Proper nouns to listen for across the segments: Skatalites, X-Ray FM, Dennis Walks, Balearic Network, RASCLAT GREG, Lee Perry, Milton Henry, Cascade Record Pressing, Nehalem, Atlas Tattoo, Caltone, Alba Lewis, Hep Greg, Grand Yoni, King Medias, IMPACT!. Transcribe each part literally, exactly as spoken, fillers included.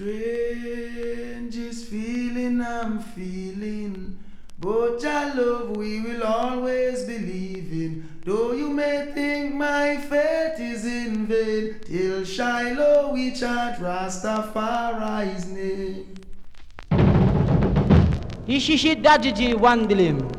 Strangest feeling I'm feeling, but your love we will always believe in. Though you may think my faith is in vain, till Shiloh we chant Rastafari's name. Ishishi Dajiji Wandilim.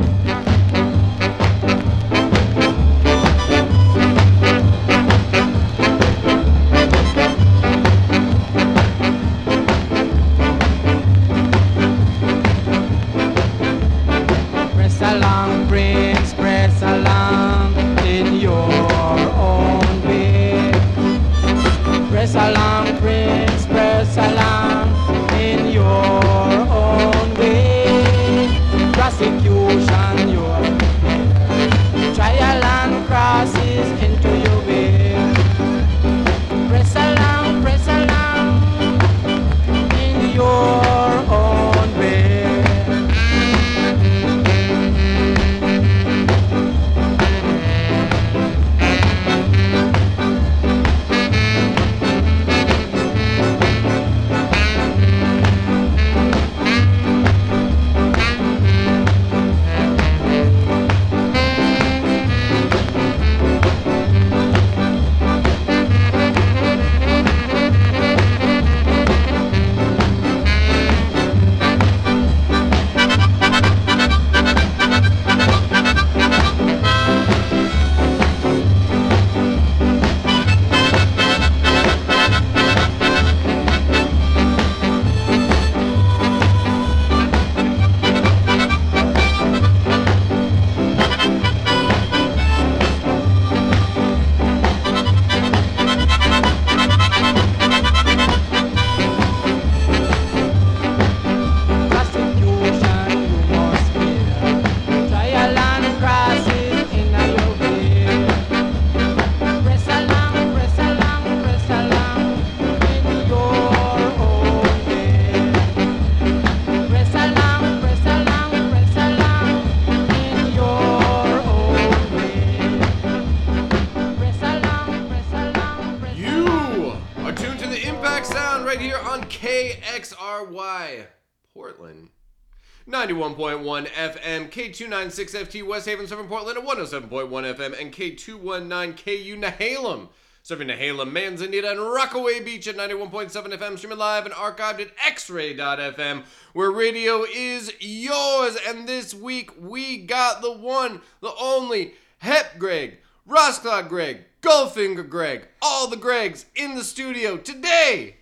ninety-one point one F M, K two ninety-six F T, West Haven, Southern Portland, at one oh seven point one F M, and K two nineteen K U, Nehalem. Serving Nehalem, Manzanita, and Rockaway Beach at ninety-one point seven F M, streaming live and archived at X Ray dot F M, where radio is yours. And this week, we got the one, the only, Hep Greg, RASCLAT Greg, Goldfinger Greg, all the Gregs in the studio today.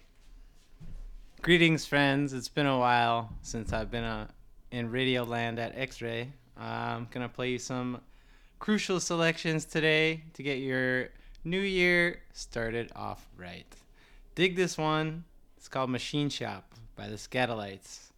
Greetings, friends. It's been a while since I've been a... in Radio Land at X-Ray. I'm going to play you some crucial selections today to get your new year started off right. Dig this one. It's called Machine Shop by the Skatalites.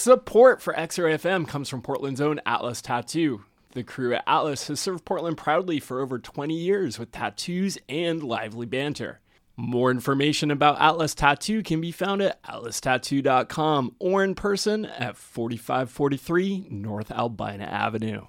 Support for X-Ray F M comes from Portland's own Atlas Tattoo. The crew at Atlas has served Portland proudly for over twenty years with tattoos and lively banter. More information about Atlas Tattoo can be found at atlas tattoo dot com or in person at forty-five forty-three North Albina Avenue.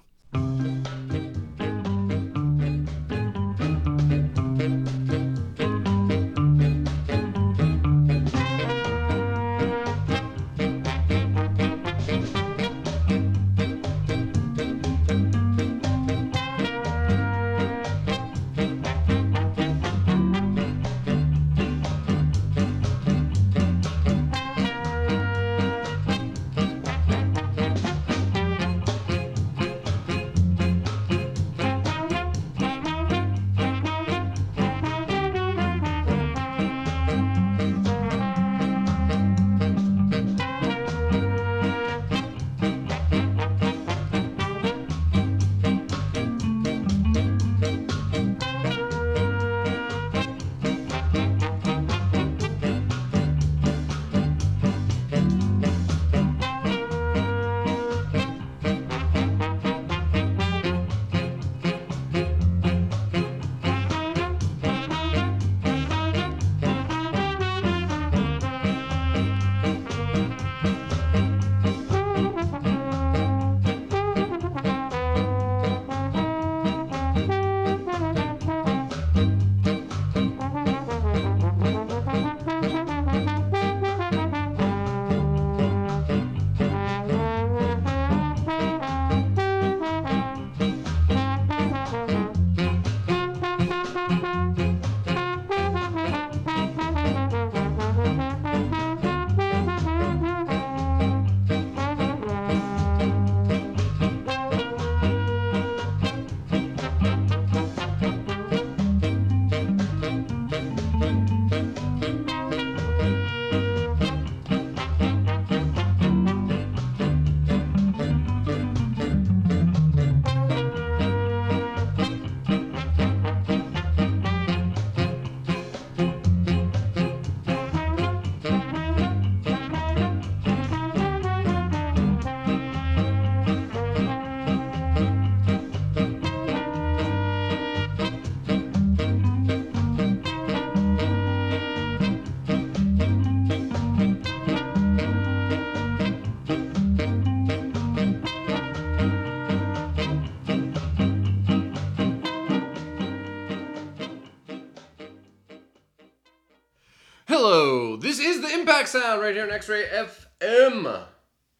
Hello, this is the Impact Sound right here on X-Ray F M.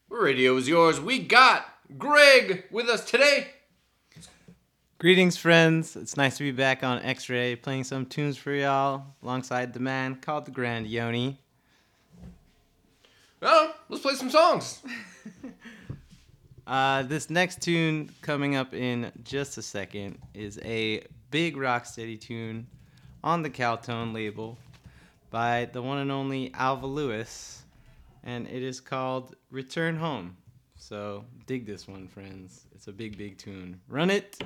Where radio is yours. We got Greg with us today. Greetings, friends. It's nice to be back on X-Ray, playing some tunes for y'all, alongside the man called the Grand Yoni. Well, let's play some songs. uh, this next tune coming up in just a second is a big rocksteady tune on the Caltone label, by the one and only Alba Lewis, and it is called Return Home. So dig this one, friends. It's a big, big tune. Run it!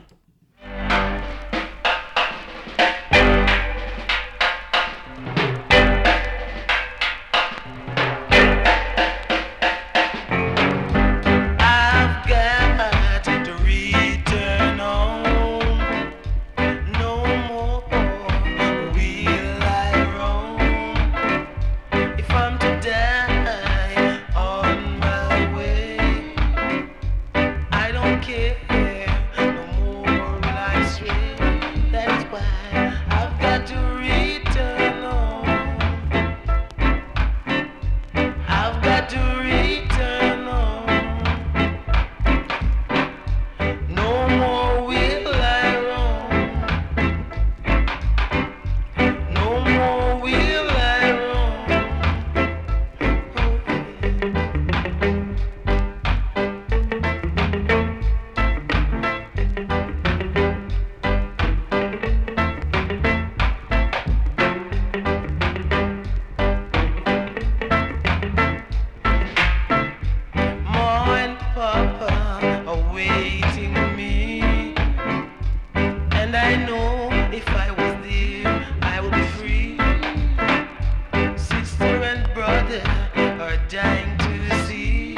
Dying to see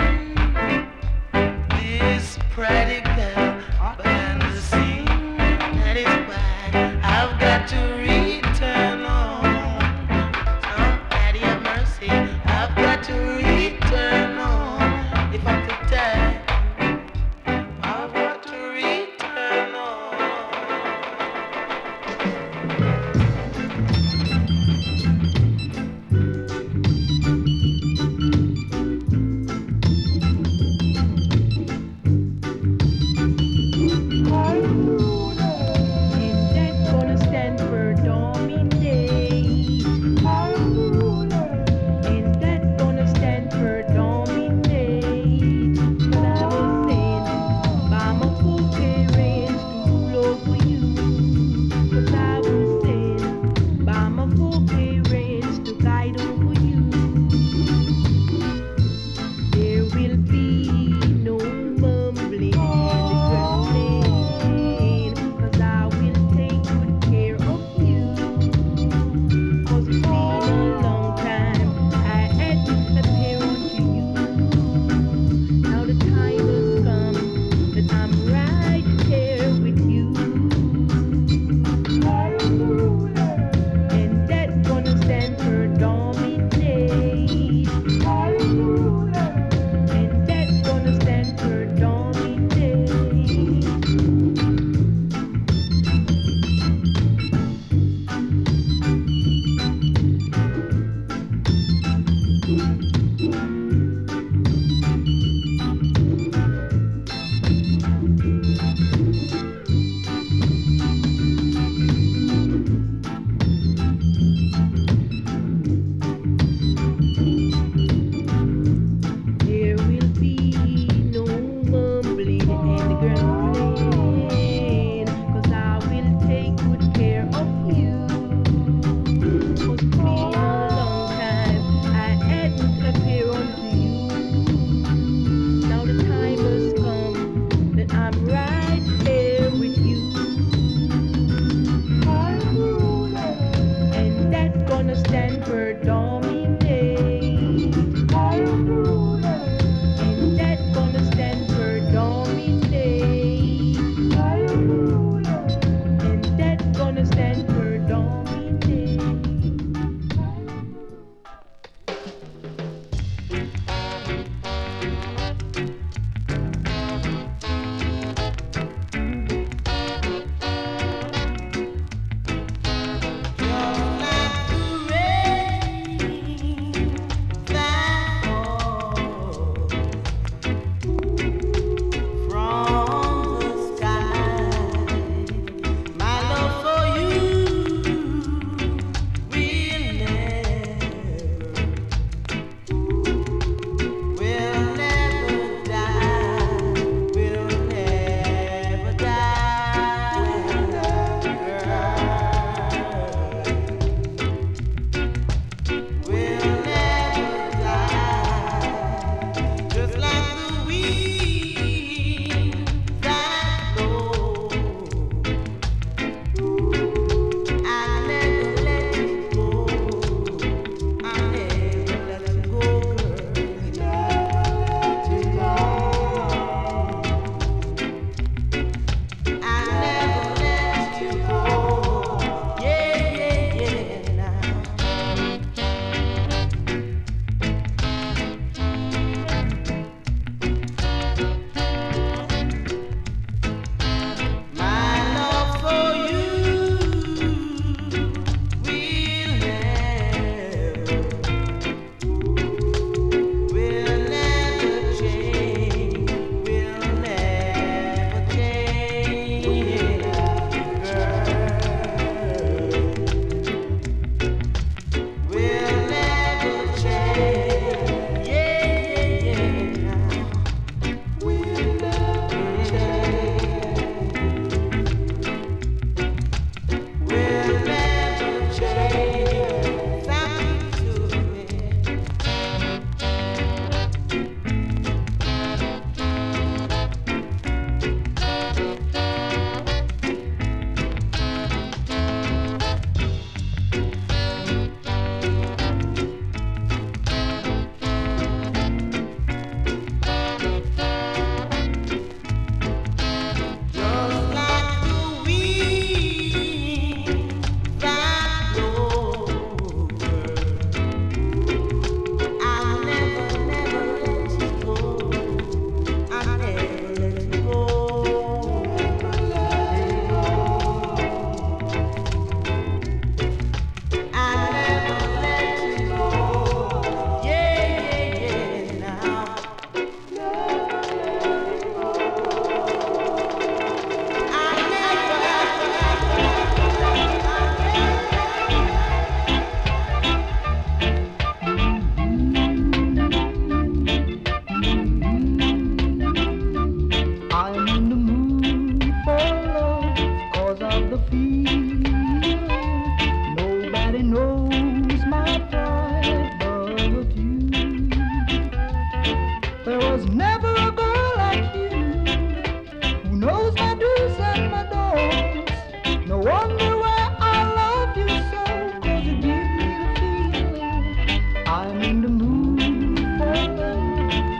was never a girl like you, who knows my do's and my don'ts. No wonder why I love you so, 'cause you give me the feeling I'm in the mood for love,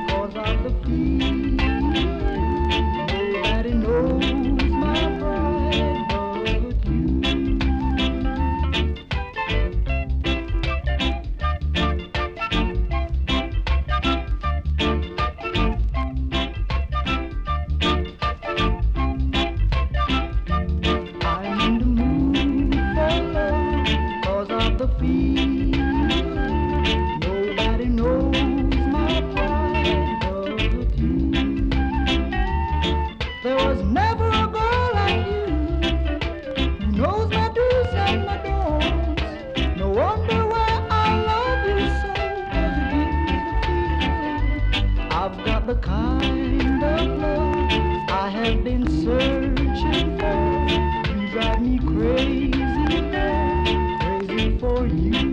'cause of the feeling nobody knows my pride but you. I'm in the mood for love, 'cause of the feeling nobody knows my pride but you. There was never a girl like you, who knows my do's and my don'ts. No wonder why I love you so, 'cause you give me the feeling I've got the kind of love I have been searching for. You drive me crazy, girl, crazy for you.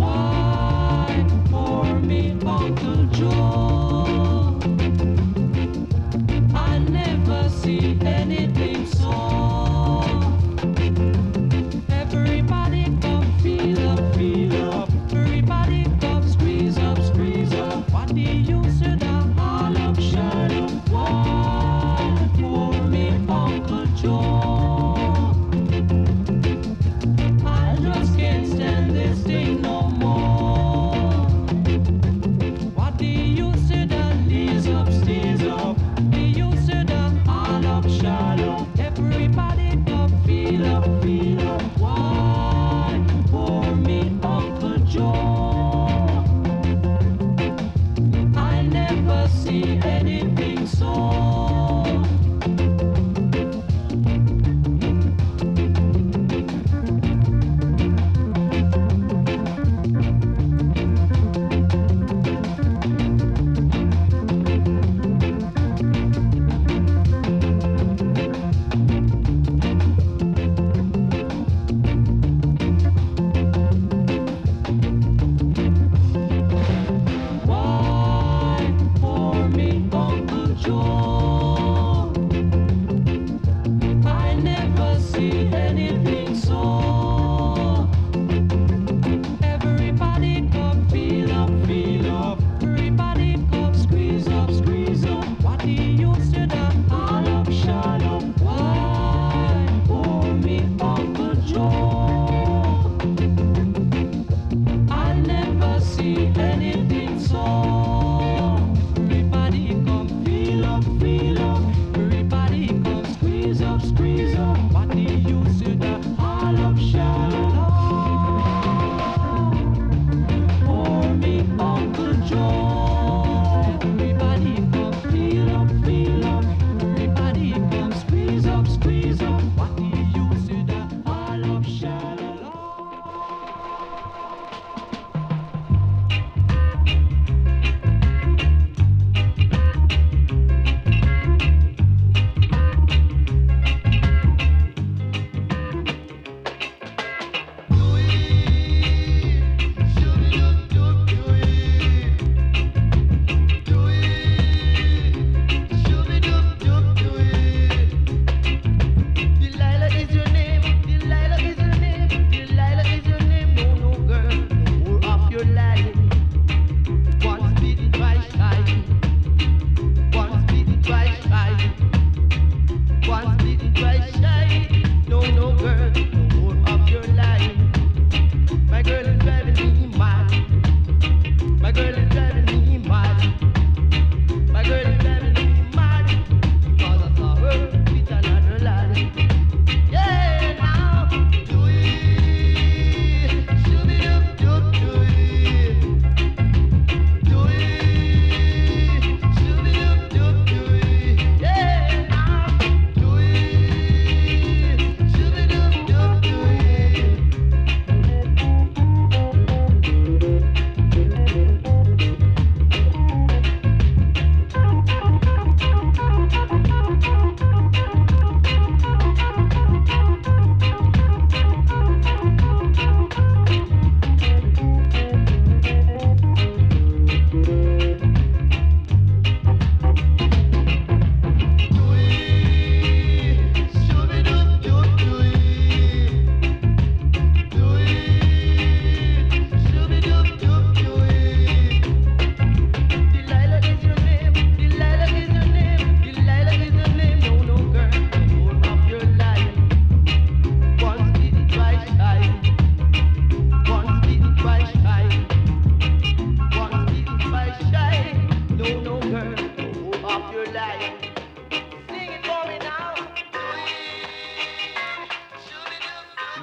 Wine for me, Malta.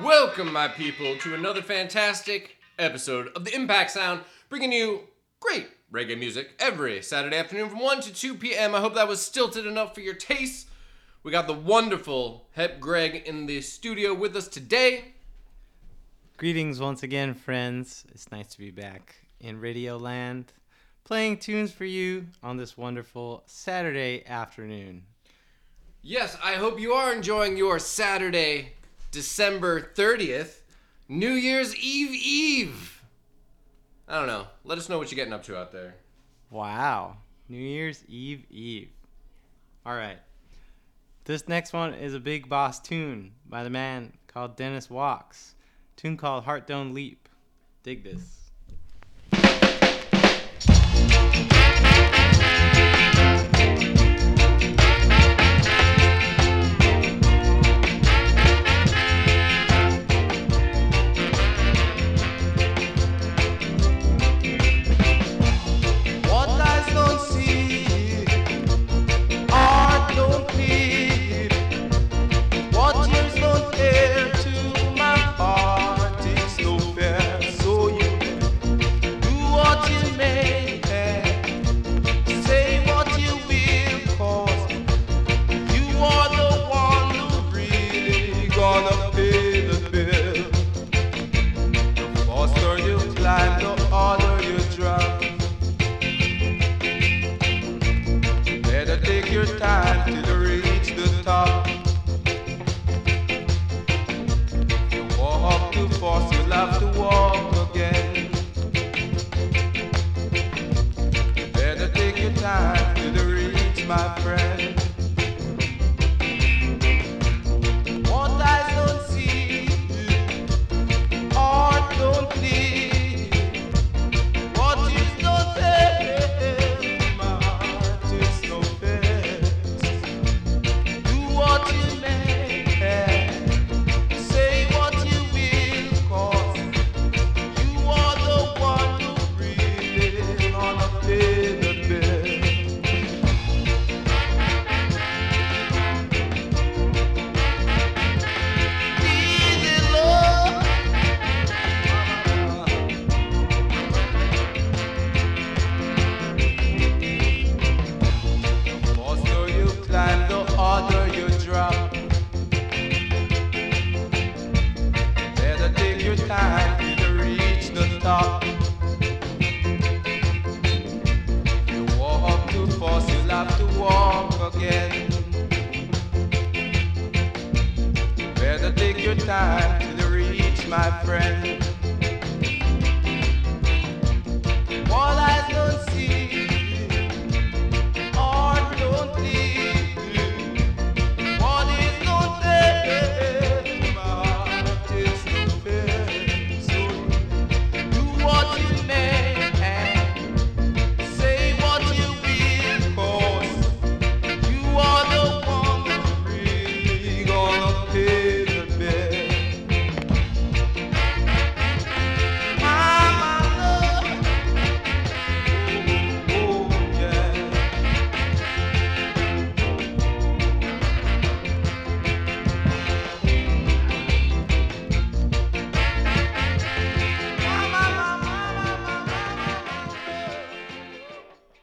Welcome, my people, to another fantastic episode of the Impact Sound, bringing you great reggae music every Saturday afternoon from one to two p.m. I hope that was stilted enough for your taste. We got the wonderful Hep Greg in the studio with us today. Greetings once again, friends. It's nice to be back in Radio Land, playing tunes for you on this wonderful Saturday afternoon. Yes, I hope you are enjoying your Saturday, December thirtieth, New Year's Eve Eve. I don't know. Let us know what you're getting up to out there. Wow. New Year's Eve Eve. All right. This next one is a big boss tune by the man called Dennis Walks. A tune called Heart Don't Leap. Dig this.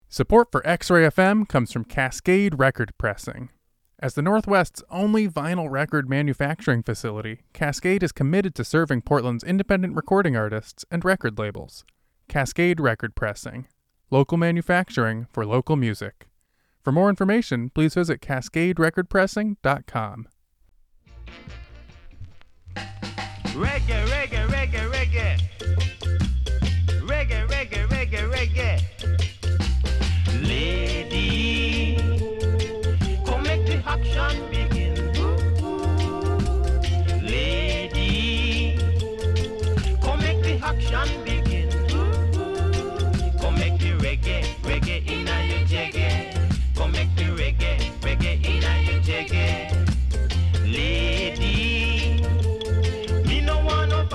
Support for X-Ray F M comes from Cascade Record Pressing. As the Northwest's only vinyl record manufacturing facility, Cascade is committed to serving Portland's independent recording artists and record labels. Cascade Record Pressing. Local manufacturing for local music. For more information, please visit cascade record pressing dot com. Reggae, reggae, reggae, reggae. Reggae, reggae, reggae, reggae. Lady, come make the action begin. Lady, come make the action begin. Come make the reggae, reggae in a you jaggy. Come make the reggae, reggae in a you jaggy. Lady, me no want no.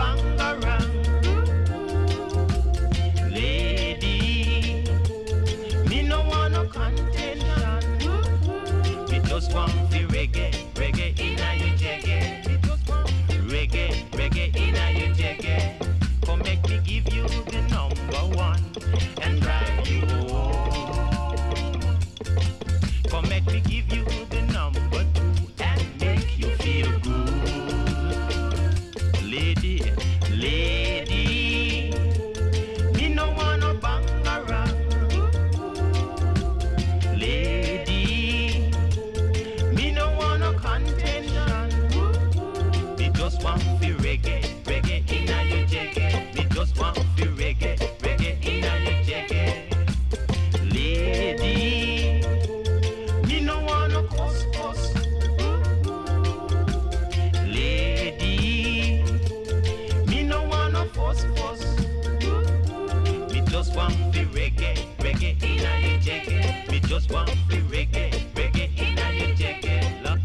want fi reggae, reggae inna your jacket. Me just want fi reggae, reggae inna your jacket. Lady, me no want no cuss cuss. Lady, me no want no fuss fuss. Me just want fi reggae, reggae inna your jacket. Me just want fi reggae, reggae inna your jacket. Love.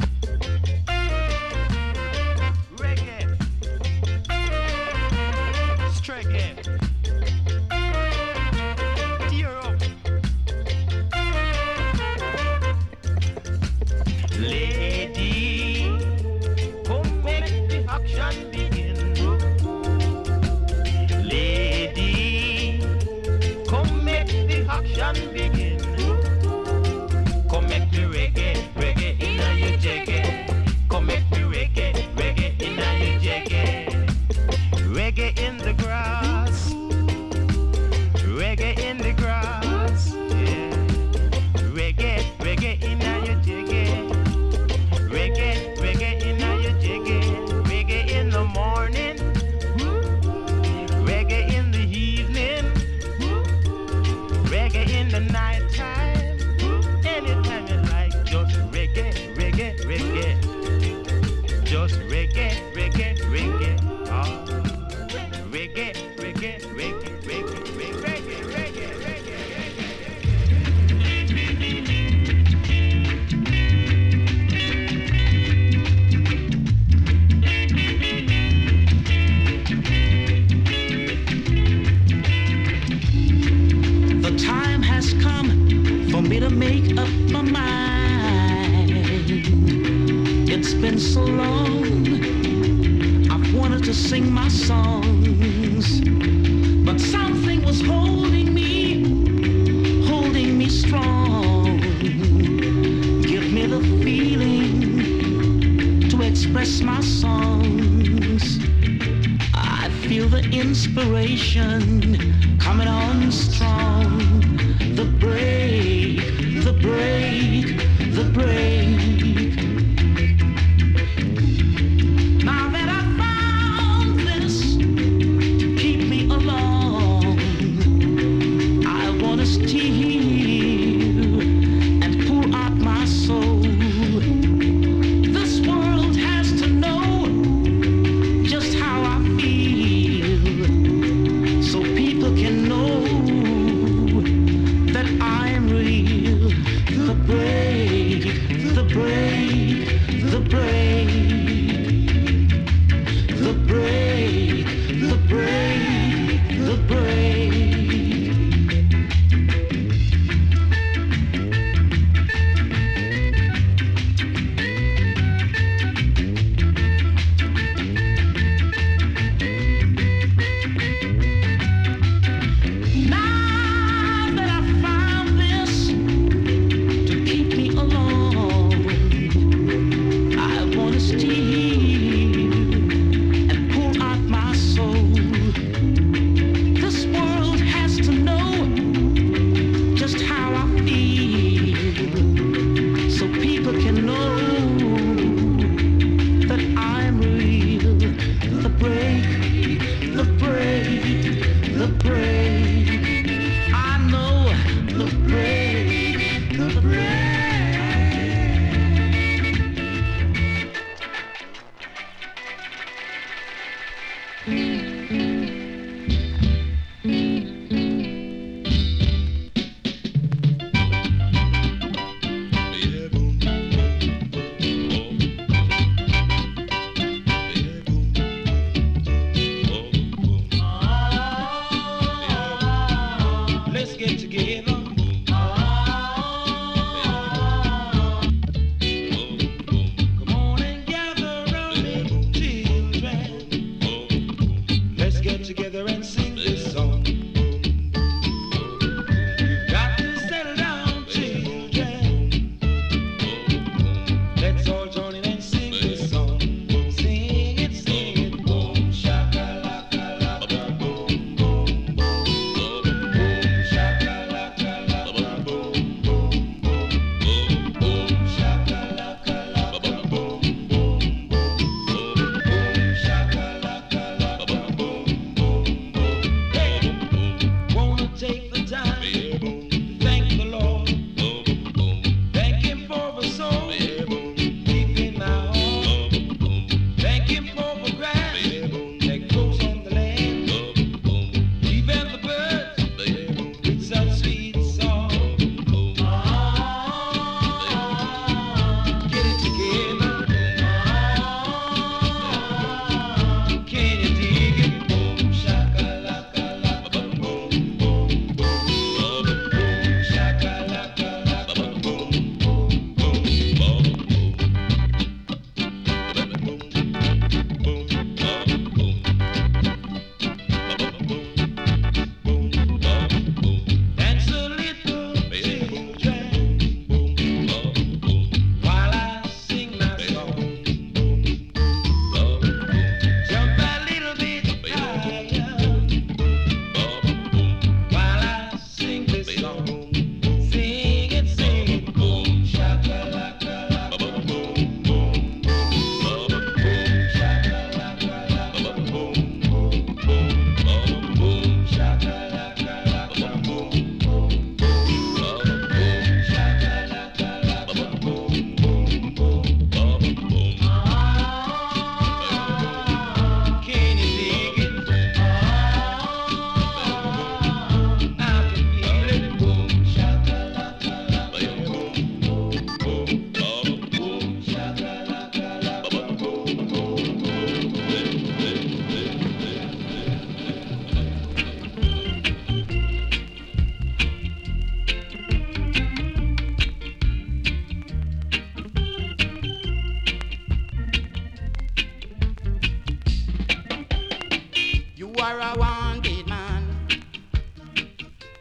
for a wanted man,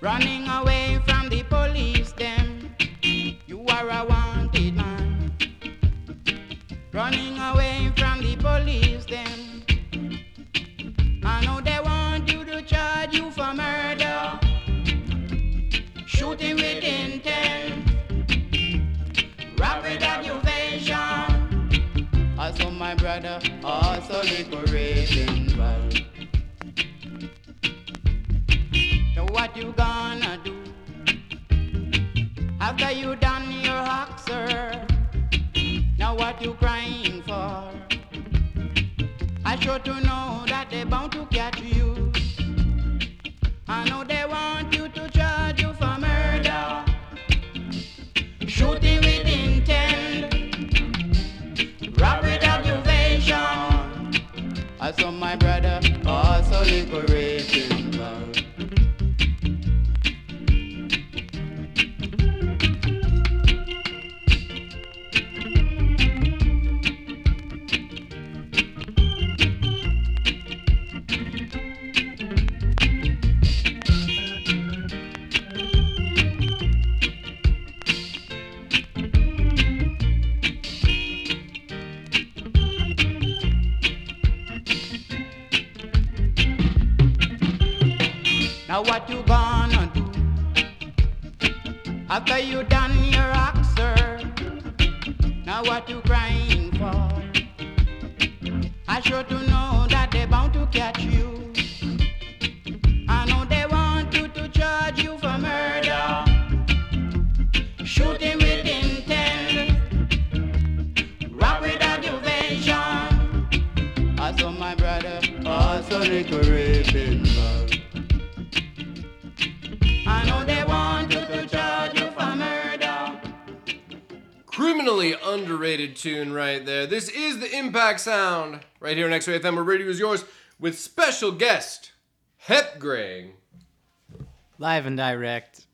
running away from the police them. You are a wanted man, running away from the police them. I know they want you to charge you for murder, shooting with intent, rapid accusation. Also my brother, also liberating well. What you gonna do after you done your hack, sir? Now what you crying for? I sure to know that they bound to catch you. I know they want you to charge you for murder, shooting with intent, robbery accusation. I saw my brother also liberated. Now what you gonna do after you done your act, sir? Now what you crying for? I sure to know that they bound to catch you. I know they want you to charge you for murder, shooting with intent, robbery accusation. I saw my brother also decorating. Criminally underrated tune right there. This is the Impact Sound right here on X-Ray F M, where radio is yours, with special guest Hep Greg, live and direct.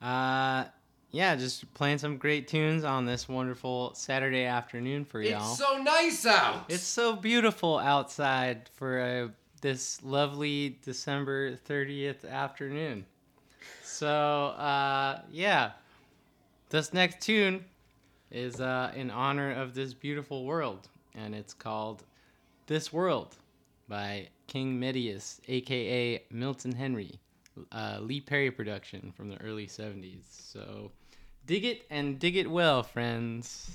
Uh, yeah, just playing some great tunes on this wonderful Saturday afternoon for y'all. It's so nice out. It's so beautiful outside for uh, this lovely December thirtieth afternoon. So uh, yeah. This next tune is uh, in honor of this beautiful world, and it's called This World by King Medias, a k a. Milton Henry, uh, Lee Perry production from the early seventies. So dig it, and dig it well, friends.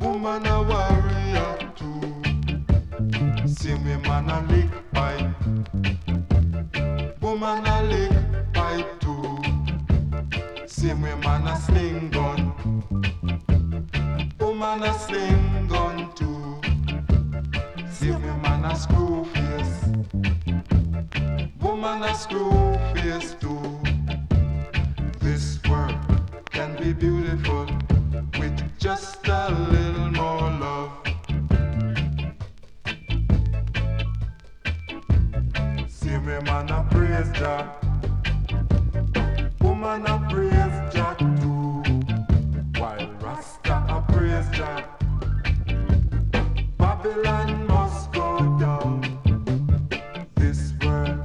Woman a warrior too. See me man a lick pipe, woman a lick pipe too. See me man a sling gun, woman a sling gun too. See me man a screw face, woman a screw face too. This world can be beautiful with just a little more love. See me man a praise Jack, woman a praise Jack too. While Rasta a praise Jack, Babylon must go down. This world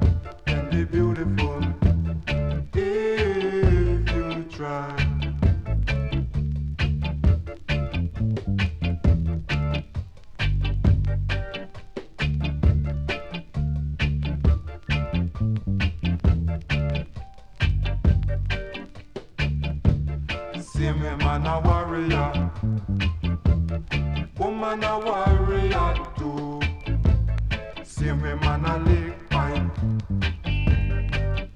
can be beautiful if you try. Woman a warrior, woman a warrior too. See me man a lick pipe,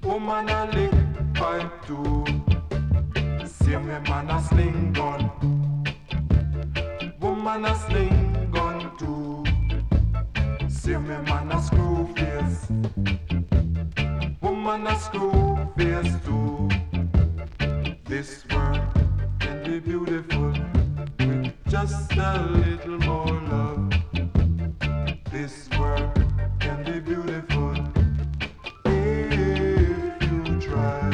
woman a lick pipe too. See me man a sling gun, woman a sling gun too. See me man a screw face, woman a screw face too. This world be beautiful with just a little more love. This world can be beautiful if you try.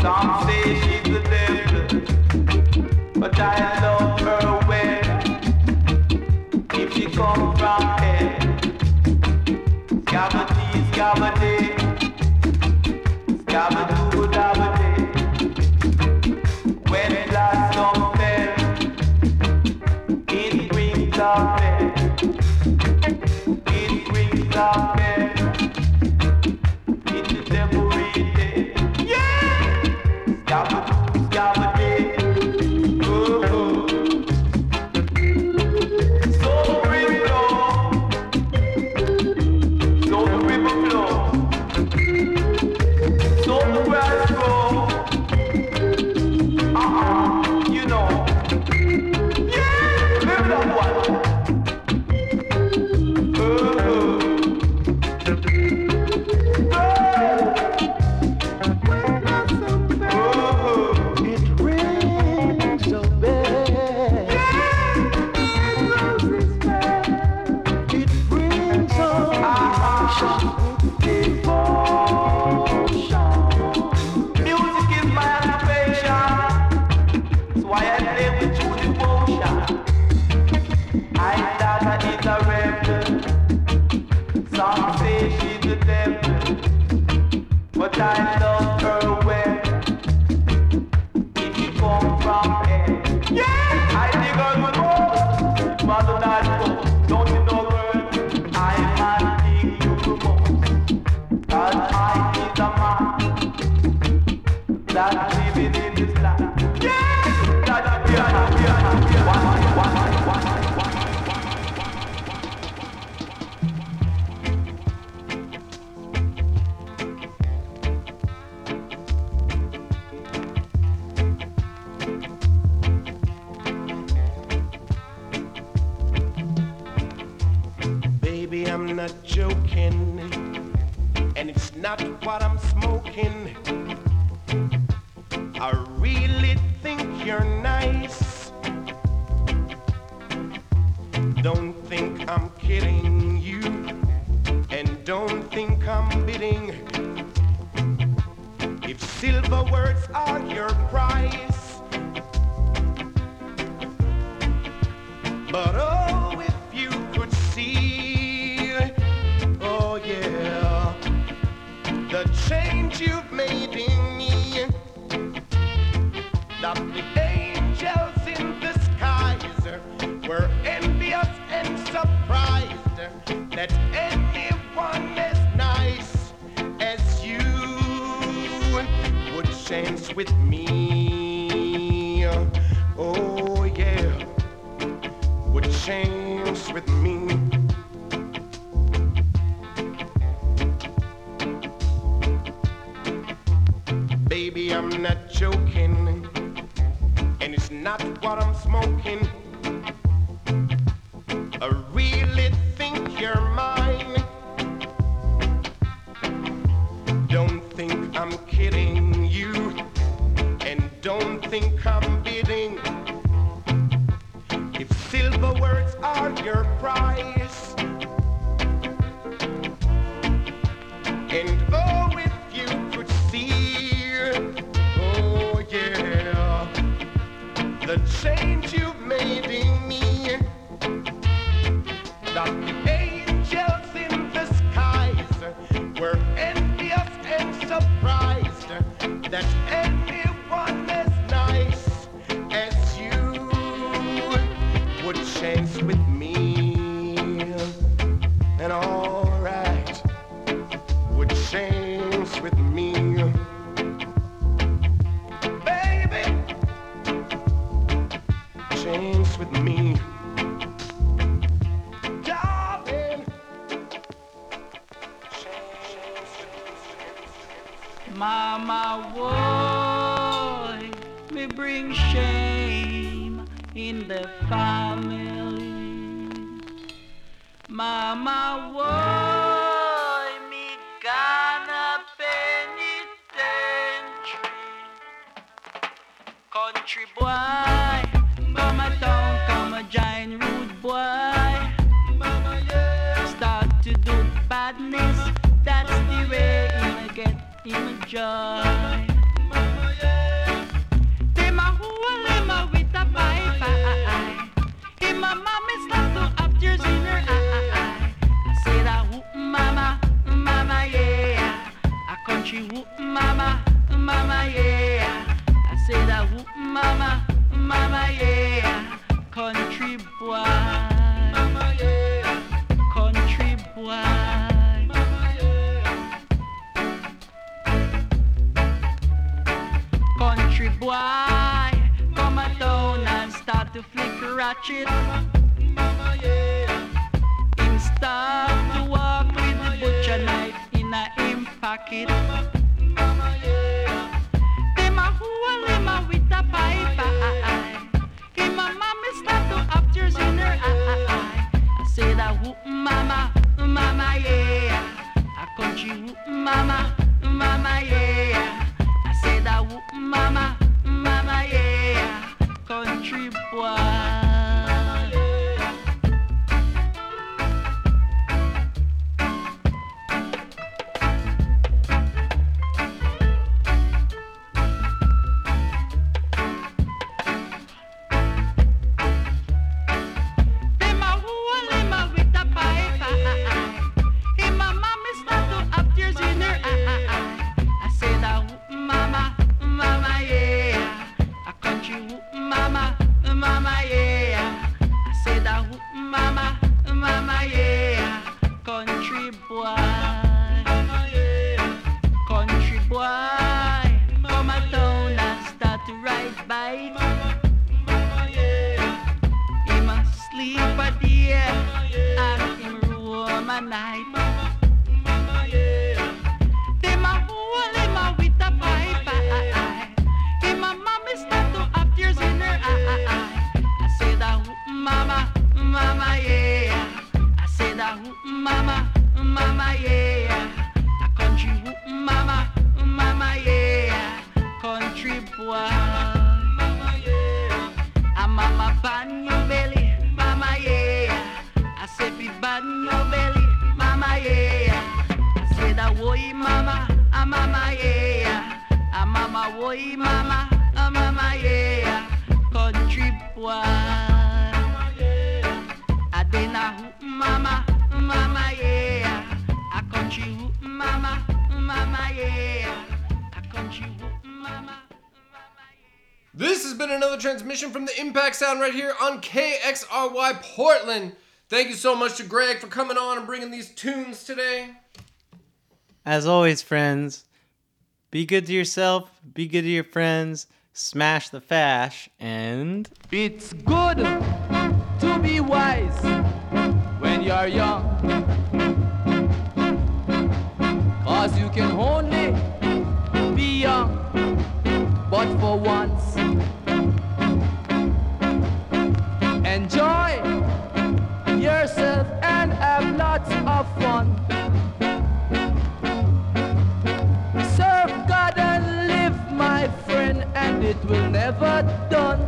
Of the angels in the skies were envious and chance with me. Oh yeah, would you chance with me? Baby, I'm not joking, and it's not what I'm smoking. I really think you're mine. Don't think I'm kidding you, and don't think I'm bidding. If silver words are your price, and oh, if you could see, oh yeah, the change you've made in me. That the angels in the skies were envious and surprised that anyone as nice as you would chance with me. And alright, would chance with me. Baby, chance with me. Mama, why me bring shame in the family? Mama, why me gonna penitentiary? Country boy, come a town, come a giant rude boy. Mama, yeah. Start to do badness, that's the way I get him a joy. Mama, yeah. Him a whole him a with a pipe, aye, aye. Him a mommy slap to up tears in her eye, aye, aye. Say that whoop mama, mama yeah. A country whoop mama, mama yeah. I say that whoop mama, mama yeah. Country boy, mama yeah. Country boy. Country boy, come a down and start to flicker at it. Mama, yeah. Him start to walk with Mama, the butcher yeah. knife in a him pocket. Mama, yeah. Them a whoa, them a with a pipe, aye, aye. Him a mommy start to have tears in her eye, aye. I say that whoop mama, mama yeah. A country whoop mama, mama yeah. Say that whoop mama, mama yeah. Country boy. Sound right here on K X R Y Portland. Thank you so much to Greg for coming on and bringing these tunes today. As always, friends, be good to yourself, be good to your friends, smash the fash, and... It's good to be wise when you're young, 'cause you can only be young, but for once. Enjoy yourself and have lots of fun. Serve God and live, my friend, and it will never done.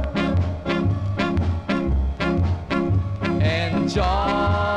Enjoy.